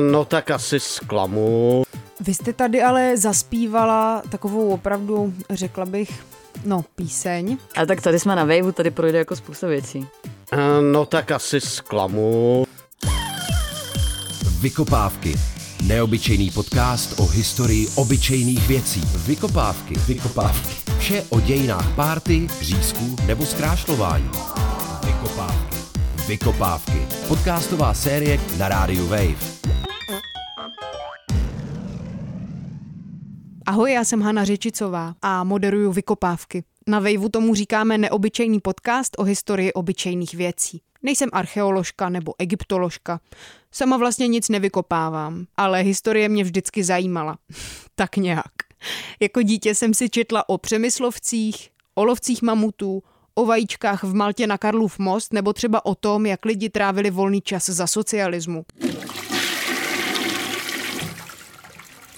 No tak asi zklamu. Vy jste tady ale zaspívala takovou opravdu, řekla bych, píseň. A tak tady jsme na Waveu, tady projde jako spousta věcí. No tak asi zklamu. Vykopávky. Neobyčejný podcast o historii obyčejných věcí. Vykopávky. Vykopávky. Vše o dějinách párty, řízků nebo zkrášlování. Vykopávky. Vykopávky. Podcastová série na rádiu Wave. Ahoj, já jsem Hana Řečicová a moderuju Vykopávky. Na Waveu tomu říkáme neobyčejný podcast o historii obyčejných věcí. Nejsem archeoložka nebo egyptoložka. Sama vlastně nic nevykopávám, ale historie mě vždycky zajímala. Tak nějak. Jako dítě jsem si četla o Přemyslovcích, o lovcích mamutů, o vajíčkách v Maltě na Karlův most nebo třeba o tom, jak lidi trávili volný čas za socialismu.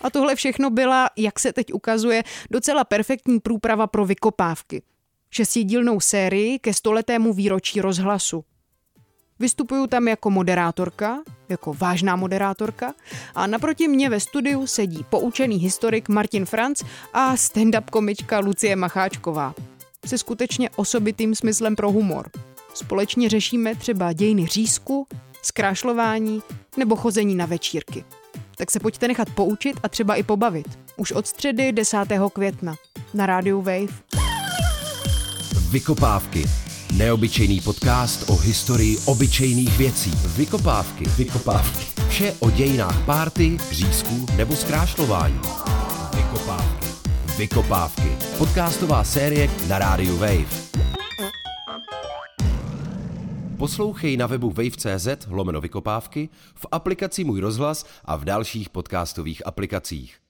A tohle všechno byla, jak se teď ukazuje, docela perfektní průprava pro Vykopávky. Šestidílnou sérii ke 100letému výročí rozhlasu. Vystupuju tam jako moderátorka, jako vážná moderátorka, a naproti mě ve studiu sedí poučený historik Martin Franc a stand-up komička Lucie Macháčková. Se skutečně osobitým smyslem pro humor. Společně řešíme třeba dějiny řízku, zkrášlování nebo chození na večírky. Tak se pojďte nechat poučit a třeba i pobavit. Už od středy 10. května na rádiu Wave. Vykopávky. Neobyčejný podcast o historii obyčejných věcí. Vykopávky. Vykopávky. Vše o dějinách párty, řízků nebo zkrášlování. Vykopávky. Vykopávky. Podcastová série na rádiu Wave. Poslouchej na webu wave.cz/vykopávky, v aplikaci Můj rozhlas a v dalších podcastových aplikacích.